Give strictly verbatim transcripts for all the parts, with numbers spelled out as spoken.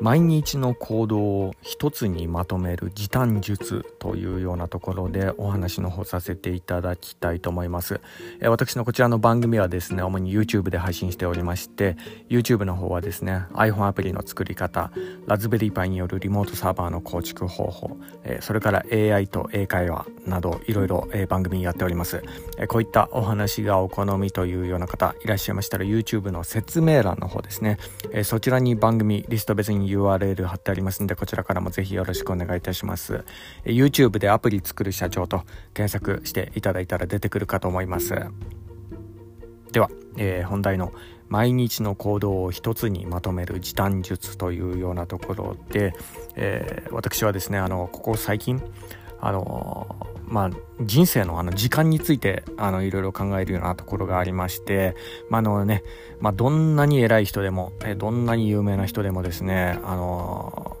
毎日の行動を一つにまとめる時短術というようなところでお話の方させていただきたいと思います、えー、私のこちらの番組はですね、主に YouTube で配信しておりまして、 YouTube の方はですね iPhone アプリの作り方、ラズベリーパイによるリモートサーバーの構築方法、えー、それから エーアイ と英会話などいろいろ番組やっております、えー、こういったお話がお好みというような方いらっしゃいましたら YouTube の説明欄の方ですね、えー、そちらに番組リスト別にユーアールエル 貼ってありますので、こちらからもぜひよろしくお願いいたします。 YouTube でアプリ作る社長と検索していただいたら出てくるかと思います。では、えー、本題の毎日の行動を一つにまとめる時短術というようなところで、えー、私はですね、あのここ最近あのまあ、人生のあの時間についてあのいろいろ考えるようなところがありまして、まああのね、まあ、どんなに偉い人でもえどんなに有名な人でもですね、あの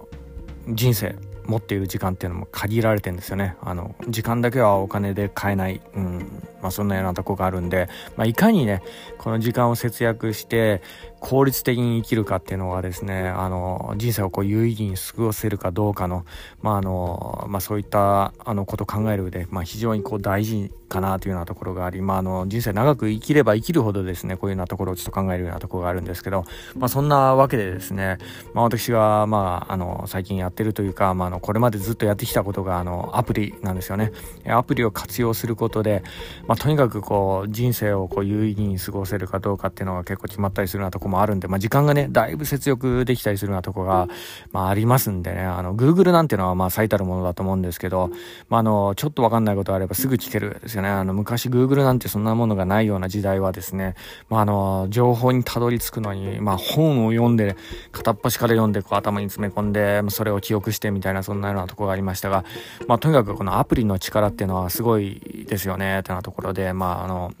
人生持っている時間っていうのも限られてるんですよね。あの時間だけはお金で買えない、うんまあ、そんなようなとこがあるんで、まあ、いかにねこの時間を節約して効率的に生きるかっていうのはですね、あの人生をこう有意義に過ごせるかどうかの、まああのまあ、そういったあのことを考える上で、まあ、非常にこう大事かなというようなところがあり、まあ、あの人生長く生きれば生きるほどですね、こういうようなところをちょっと考えるようなところがあるんですけど、まあ、そんなわけでですね、まあ、私が、まあ、あの最近やってるというか、まあこれまでずっとやってきたことがあのアプリなんですよね。アプリを活用することで、まあ、とにかくこう人生をこう有意義に過ごせるかどうかっていうのが結構決まったりするようなとこもあるんで、まあ、時間がねだいぶ節約できたりするようなとこが、まあ、ありますんでね、あの Google なんていうのはまあ最たるものだと思うんですけど、まあ、あのちょっと分かんないことがあればすぐ聞けるですよね。あの昔 Google なんてそんなものがないような時代はですね、まあ、あの情報にたどり着くのに、まあ、本を読んで片っ端から読んでこう頭に詰め込んでそれを記憶してみたいなそんなようなところがありましたが、まあ、とにかくこのアプリの力っていうのはすごいですよねってなところで、まああの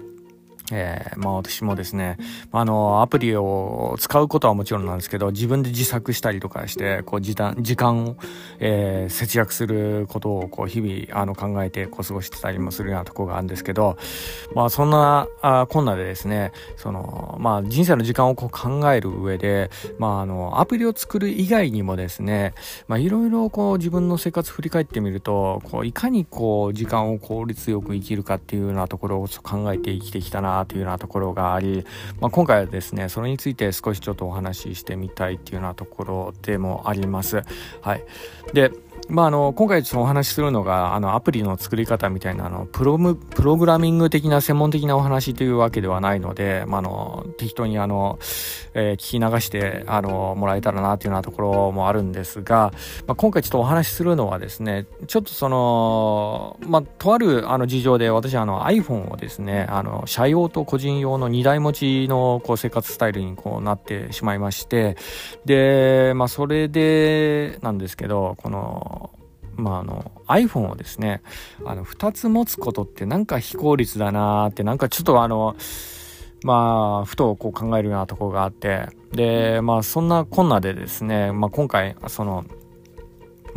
えーまあ、私もですね、あのアプリを使うことはもちろんなんですけど、自分で自作したりとかしてこう 時短、時間を、えー、節約することをこう日々あの考えてこう過ごしてたりもするようなところがあるんですけど、まあ、そんなあこんなでですね、その、まあ、人生の時間をこう考える上で、まあ、あのアプリを作る以外にもですね、いろいろ自分の生活振り返ってみると、こういかにこう時間を効率よく生きるかっていうようなところを考えて生きてきたなというようなところがあり、まあ、今回はですねそれについて少しちょっとお話ししてみたいというようなところでもあります、はい、で、まあ、あの今回ちょっとお話しするのがあのアプリの作り方みたいなあのプロム、プログラミング的な専門的なお話というわけではないので、まあ、あの適当にあの、えー、聞き流してあのもらえたらなというようなところもあるんですが、まあ、今回ちょっとお話しするのはですね、ちょっとその、まあ、とあるあの事情で私あの iPhone をですねあの社用と個人用のにだい持ちのこう生活スタイルにこうなってしまいまして、で、まあ、それでなんですけど、このまあ、あの iPhone をですねあのふたつ持つことってなんか非効率だなーって、なんかちょっとあのまあふとこう考えるようなところがあって、でまあそんなこんなでですね、まあ、今回その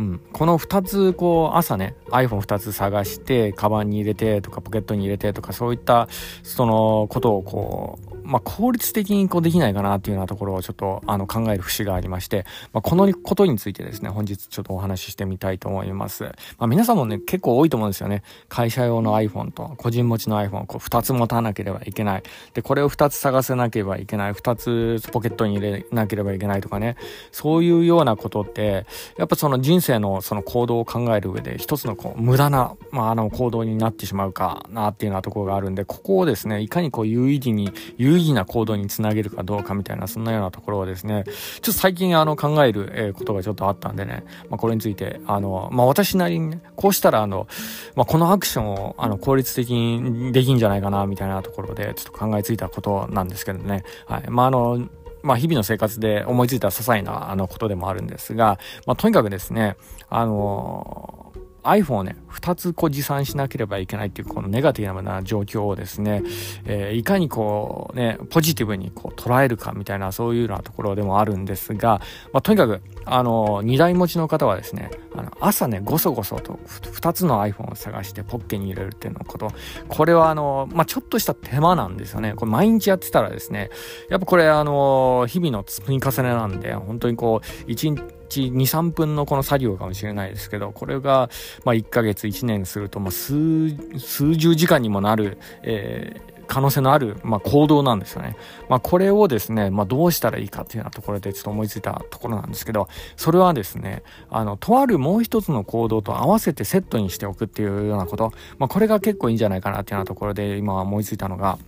うん、このふたつこう朝ね iPhone ふた つ探してカバンに入れてとかポケットに入れてとか、そういったそのことをこう、まあ、効率的にこうできないかなっていうようなところをちょっとあの考える節がありまして、まあ、このことについてですね本日ちょっとお話ししてみたいと思います、まあ、皆さんもね結構多いと思うんですよね。会社用の iPhone と個人持ちの iPhone こうふたつ持たなければいけない、でこれをふたつ探せなければいけない、ふたつポケットに入れなければいけないとかね、そういうようなことってやっぱその人生人生のその行動を考える上で一つのこう無駄な、まあ、あの行動になってしまうかなっていうようなところがあるんで、ここをですねいかにこう有意義に有意義な行動につなげるかどうかみたいな、そんなようなところをですねちょっと最近あの考えることがちょっとあったんでね、まあ、これについてあの、まあ、私なりに、ね、こうしたらあの、まあ、このアクションをあの効率的にできんじゃないかなみたいなところでちょっと考えついたことなんですけどね、はい、まああのまあ、日々の生活で思いついた些細なあのことでもあるんですが、まあ、とにかくですね、あのー iPhone をねふたつこう持参しなければいけないっていうこのネガティブな状況をですね、えー、いかにこうねポジティブにこう捉えるかみたいなそういうようなところでもあるんですが、まあ、とにかくあのにだい持ちの方はですねあの朝ねごそごそとふたつの iPhone を探してポッケに入れるっていうのことこれはあの、まあ、ちょっとした手間なんですよね。これ毎日やってたらですねやっぱこれあの日々の積み重ねなんで本当にこういちにちにさんぷんのこの作業かもしれないですけどこれがまあいっかげついちねんするともう 数, 数十時間にもなる、えー、可能性のある、まあ、行動なんですよね、まあ、これをですね、まあ、どうしたらいいかっていうようなところでちょっと思いついたところなんですけどそれはですねあのとあるもう一つの行動と合わせてセットにしておくっていうようなこと、まあ、これが結構いいんじゃないかなっていうようなところで今思いついたのが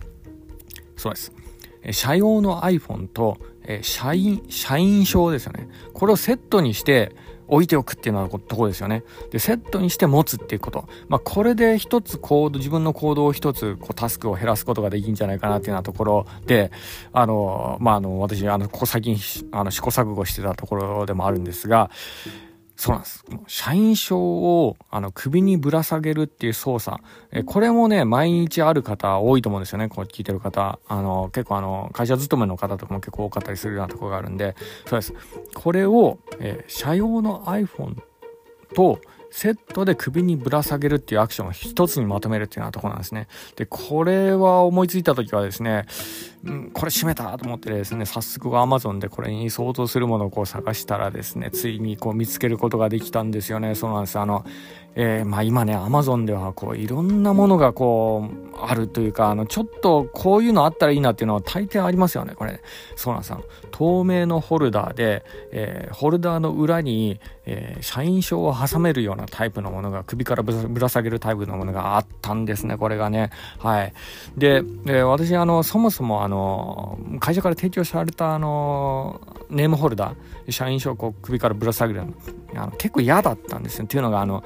そうです社用の iPhone と社員、社員証ですよね。これをセットにして置いておくっていうのはところですよね。で、セットにして持つっていうこと。まあ、これで一つ行動、自分の行動を一つ、こう、タスクを減らすことができるんじゃないかなっていうようなところで、あの、まあ、あの、私、あの、ここ最近、あの、試行錯誤してたところでもあるんですが、そうなんです。社員証をあの首にぶら下げるっていう操作。え、これもね、毎日ある方多いと思うんですよね。こう聞いてる方。あの、結構あの、会社勤めの方とかも結構多かったりするようなところがあるんで、そうです。これを、え、社用の iPhone と、セットで首にぶら下げるっていうアクションを一つにまとめるっていうようなところなんですね。で、これは思いついたときはですね、うん、これ閉めたと思ってですね、早速 Amazon でこれに相当するものをこう探したらですね、ついにこう見つけることができたんですよね。そうなんです。あの、えー、まあ今ね、Amazon ではこういろんなものがこうあるというか、あの、ちょっとこういうのあったらいいなっていうのは大抵ありますよね、これ。そうなんです。透明のホルダーで、えー、ホルダーの裏に、えー、社員証を挟めるようなタイプのものが首からぶら下げるタイプのものがあったんですね。これがね、はい。で、で私あのそもそもあの会社から提供されたあのネームホルダー、社員証を首からぶら下げるの、あの結構嫌だったんですよ。っていうのがあの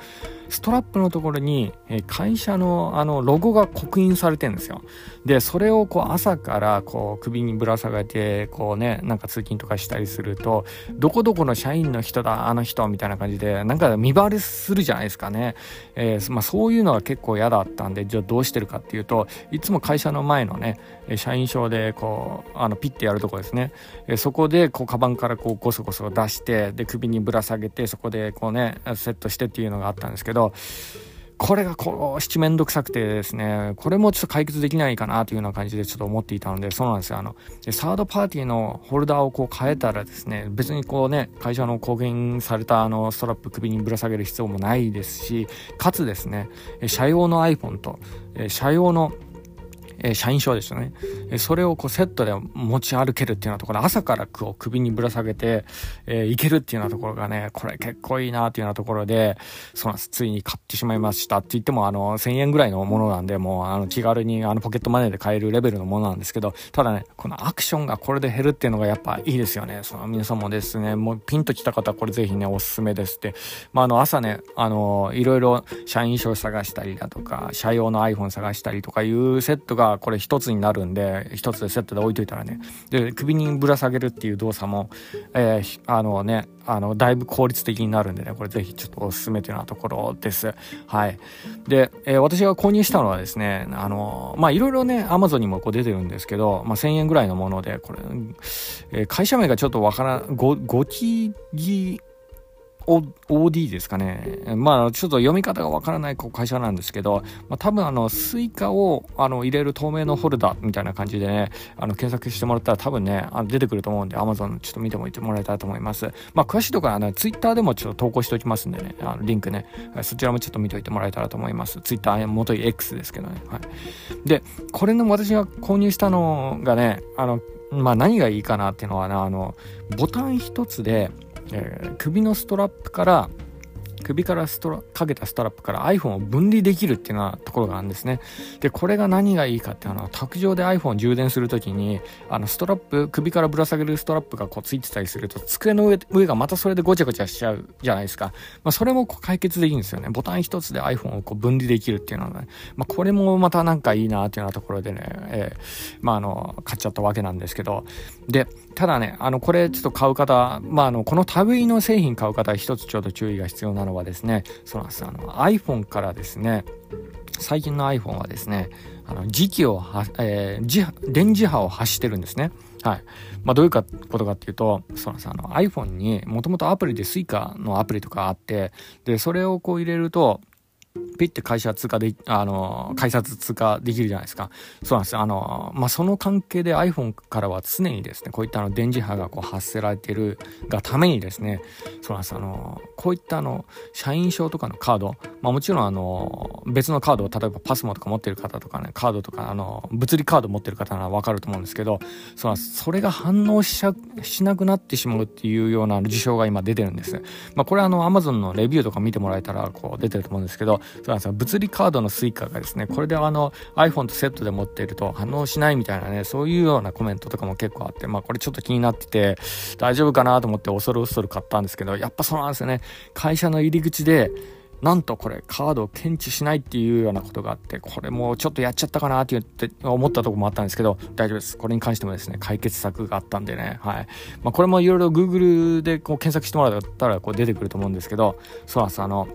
ストラップのところに会社のあのロゴが刻印されてるんですよ。で、それをこう朝からこう首にぶら下げてこうね、なんか通勤とかしたりすると、どこどこの社員の人だあの人みたいな感じでなんか見バレするじゃないですかね。えー、まあそういうのが結構嫌だったんで、じゃあどうしてるかっていうと、いつも会社の前のね、社員証でこうあのピッてやるとこですね。そこでこうカバンからこうゴソゴソ出してで首にぶら下げてそこでこうねセットしてっていうのがあったんですけど。これがこう七面倒くさくてですね、これもちょっと解決できないかなというような感じでちょっと思っていたので、そうなんですよ。あのサードパーティーのホルダーをこう変えたらですね、別にこうね会社の公言されたあのストラップ首にぶら下げる必要もないですし、かつですね社用の iPhone と社用の社員証でしたね。それをこうセットで持ち歩けるっていうようなところ、朝からこう首にぶら下げて、えー、いけるっていうようなところがね、これ結構いいなっていうようなところで、そうなんです。ついに買ってしまいましたって言ってもあのせんえんぐらいのものなんで、もうあの気軽にあのポケットマネーで買えるレベルのものなんですけど、ただねこのアクションがこれで減るっていうのがやっぱいいですよね。その皆さんもですね、もうピンときた方はこれぜひねおすすめですって。まああの朝ねあのいろいろ社員証探したりだとか社用の iPhone 探したりとかいうセットがこれ一つになるんで、一つでセットで置いといたらね、で首にぶら下げるっていう動作も、えー、あのねあのだいぶ効率的になるんでね、これぜひちょっとおすすめというようなところです。はい。で、えー、私が購入したのはですね、あのまあいろいろね Amazon にもこう出てるんですけど、まあ、せんえんぐらいのもので、これ、えー、会社名がちょっとわからん、ごごきぎオーディー ですかね。まあちょっと読み方がわからない会社なんですけど、まあ、多分あのスイカをあの入れる透明のホルダーみたいな感じでね、あの検索してもらったら多分ねあの出てくると思うんで、 Amazon ちょっと見てもいてもらえたらと思います。まあ詳しいところはね Twitter でもちょっと投稿しておきますんでね、あのリンクねそちらもちょっと見ておいてもらえたらと思います。 Twitter 元い X ですけどね、はい、でこれの私が購入したのがね、あのまあ何がいいかなっていうのはね、あのボタン一つでえー、首のストラップから首からストラかけたストラップから iPhone を分離できるっていうようなところがあるんですね。でこれが何がいいかっていうのは、卓上で iPhone 充電するときにあのストラップ首からぶら下げるストラップがこうついてたりすると、机の 上, 上がまたそれでごちゃごちゃしちゃうじゃないですか。まあ、それもこう解決できるんですよね。ボタン一つで iPhone をこう分離できるっていうのが、ね、まあ、これもまたなんかいいなっていうようなところでね、えー、まああの買っちゃったわけなんですけど、でただねあのこれちょっと買う方、まああのこの類の製品買う方は一つちょっと注意が必要なのはですね、そうなんです。あの iPhone からですね、最近の iPhone はですね、あの磁気をは、えー、電磁波を発してるんですね。はい。まあ、どういうことかっていうと、そうなんです。あの iPhone にもともとアプリで Suica のアプリとかあって、でそれをこう入れると、ピッて会社通過で、あの改札通過できるじゃないですか。そうなんです。あのまあ、その関係で iPhone からは常にですね、こういったあの電磁波がこう発せられているがためにですね、そうなんです。あのこういったあの社員証とかのカード、まあ、もちろんあの別のカードを例えばパスモとか持ってる方とかね、カードとかあの物理カード持ってる方なら分かると思うんですけど、そうなんです。それが反応 し, しなくなってしまうっていうような事象が今出てるんです。まあ、これはあの Amazon のレビューとか見てもらえたらこう出てると思うんですけど、そうなんです。物理カードのスイカがですね、これであの iPhone とセットで持っていると反応しないみたいなね、そういうようなコメントとかも結構あって、まあこれちょっと気になってて大丈夫かなと思って恐る恐る買ったんですけど、やっぱそうなんですよね。会社の入り口でなんとこれカードを検知しないっていうようなことがあって、これもうちょっとやっちゃったかなって思ったところもあったんですけど、大丈夫です。これに関してもですね、解決策があったんでね、はい。まあ、これもいろいろ Google でこう検索してもらったらこう出てくると思うんですけど、そうなんです。あの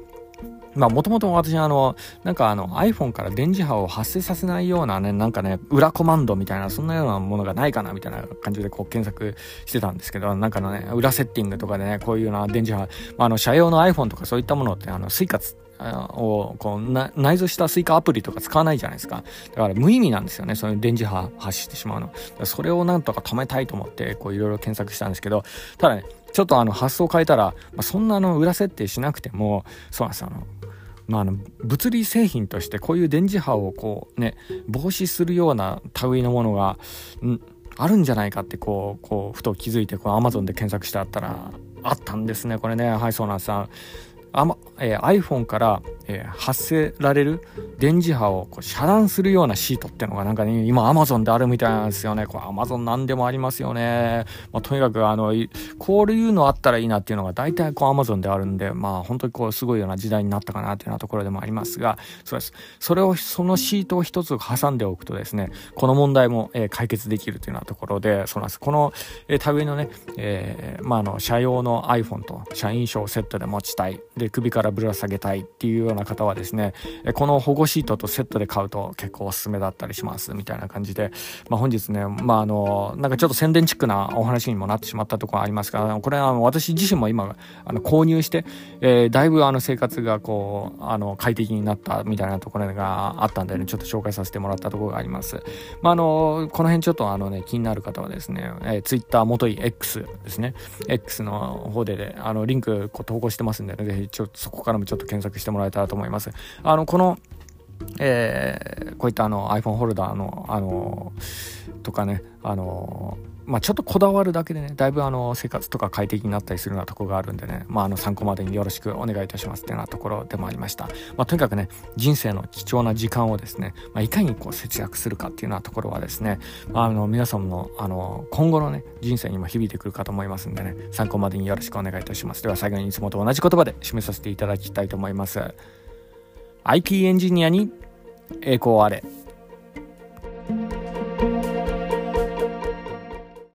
まあ、もともと私あのなんかあの iPhone から電磁波を発生させないようなね、なんかね裏コマンドみたいな、そんなようなものがないかなみたいな感じでこう検索してたんですけど、なんかのね裏セッティングとかでね、こういうような電磁波、まあ、あの社用の iPhone とかそういったものってあの Suica をこうな内蔵した Suica アプリとか使わないじゃないですか。だから無意味なんですよね、そういう電磁波発してしまうの。それをなんとか止めたいと思ってこういろいろ検索したんですけど、ただねちょっとあの発想を変えたら、まあ、そんなの裏設定しなくても、そうなんです。あのまあ、あの物理製品としてこういう電磁波をこうね防止するような類のものがんあるんじゃないかってこう、こうふと気づいて、こう Amazon で検索してあったらあったんですね、これね。はい、そうなんです。あまえー、iPhone から、えー、発せられる電磁波をこう遮断するようなシートってのがなんか、ね、今 Amazon であるみたいなんですよね。これ Amazon なんでもありますよね。まあ、とにかくあのこういうのあったらいいなっていうのが大体こう Amazon であるんで、まあ本当にこうすごいような時代になったかなっていうようなところでもありますが、そうです。それをそのシートを一つ挟んでおくとですね、この問題も、えー、解決できるというようなところで、そうなんです。この、えー、類のね、えー、まああの社用の iPhone と社員証をセットで持ちたい。で首からぶら下げたいっていうような方はですね、この保護シートとセットで買うと結構おすすめだったりしますみたいな感じで、まあ、本日ね、まああのなんかちょっと宣伝チックなお話にもなってしまったところがありますが、これは私自身も今あの購入して、えー、だいぶあの生活がこうあの快適になったみたいなところがあったんで、ね、ちょっと紹介させてもらったところがあります。まああのこの辺ちょっとあのね気になる方はですね、えー、Twitter 元い X ですね、 X の方で、ね、あのリンクこう投稿してますんで、ね、ぜひちょっとそこからもちょっと検索してもらえたらと思います。あのこの、えー、こういったあの iPhone ホルダーのあのとかね、あのまあ、ちょっとこだわるだけでね、だいぶあの生活とか快適になったりするようなところがあるんでね、まあ、あの参考までによろしくお願いいたしますっていうようなところでもありました。まあ、とにかくね人生の貴重な時間をですね、まあ、いかにこう節約するかっていうようなところはですね、あの皆さんの、あの今後のね人生にも響いてくるかと思いますんでね、参考までによろしくお願いいたします。では最後にいつもと同じ言葉で締めさせていただきたいと思います。 アイティー エンジニアに栄光あれ。